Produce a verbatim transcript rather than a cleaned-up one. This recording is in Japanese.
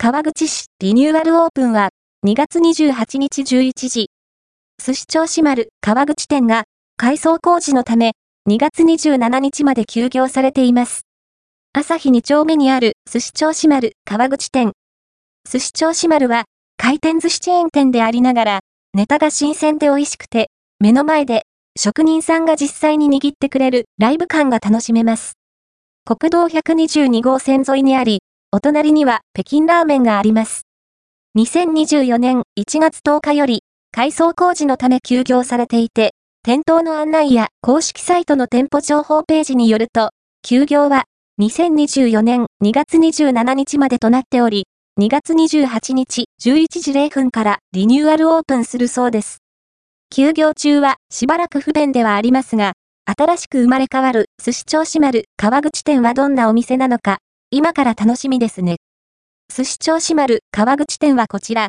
川口市リニューアルオープンはにがつにじゅうはちにちじゅういちじ。すし銚子丸川口店が改装工事のためにがつにじゅうしちにちまで休業されています。朝日にちょうめにあるすし銚子丸川口店。すし銚子丸は回転寿司チェーン店でありながらネタが新鮮で美味しくて目の前で職人さんが実際に握ってくれるライブ感が楽しめます。国道ひゃくにじゅうにごうせん沿いにあり、お隣には北京ラーメンがあります。にせんにじゅうよねんいちがつとおかより改装工事のため休業されていて、店頭の案内や公式サイトの店舗情報ページによると、休業はにせんにじゅうよねんにがつにじゅうしちにちまでとなっており、にがつにじゅうはちにちじゅういちじれいふんからリニューアルオープンするそうです。休業中はしばらく不便ではありますが、新しく生まれ変わるすし銚子丸川口店はどんなお店なのか、今から楽しみですね。すし銚子丸川口店はこちら、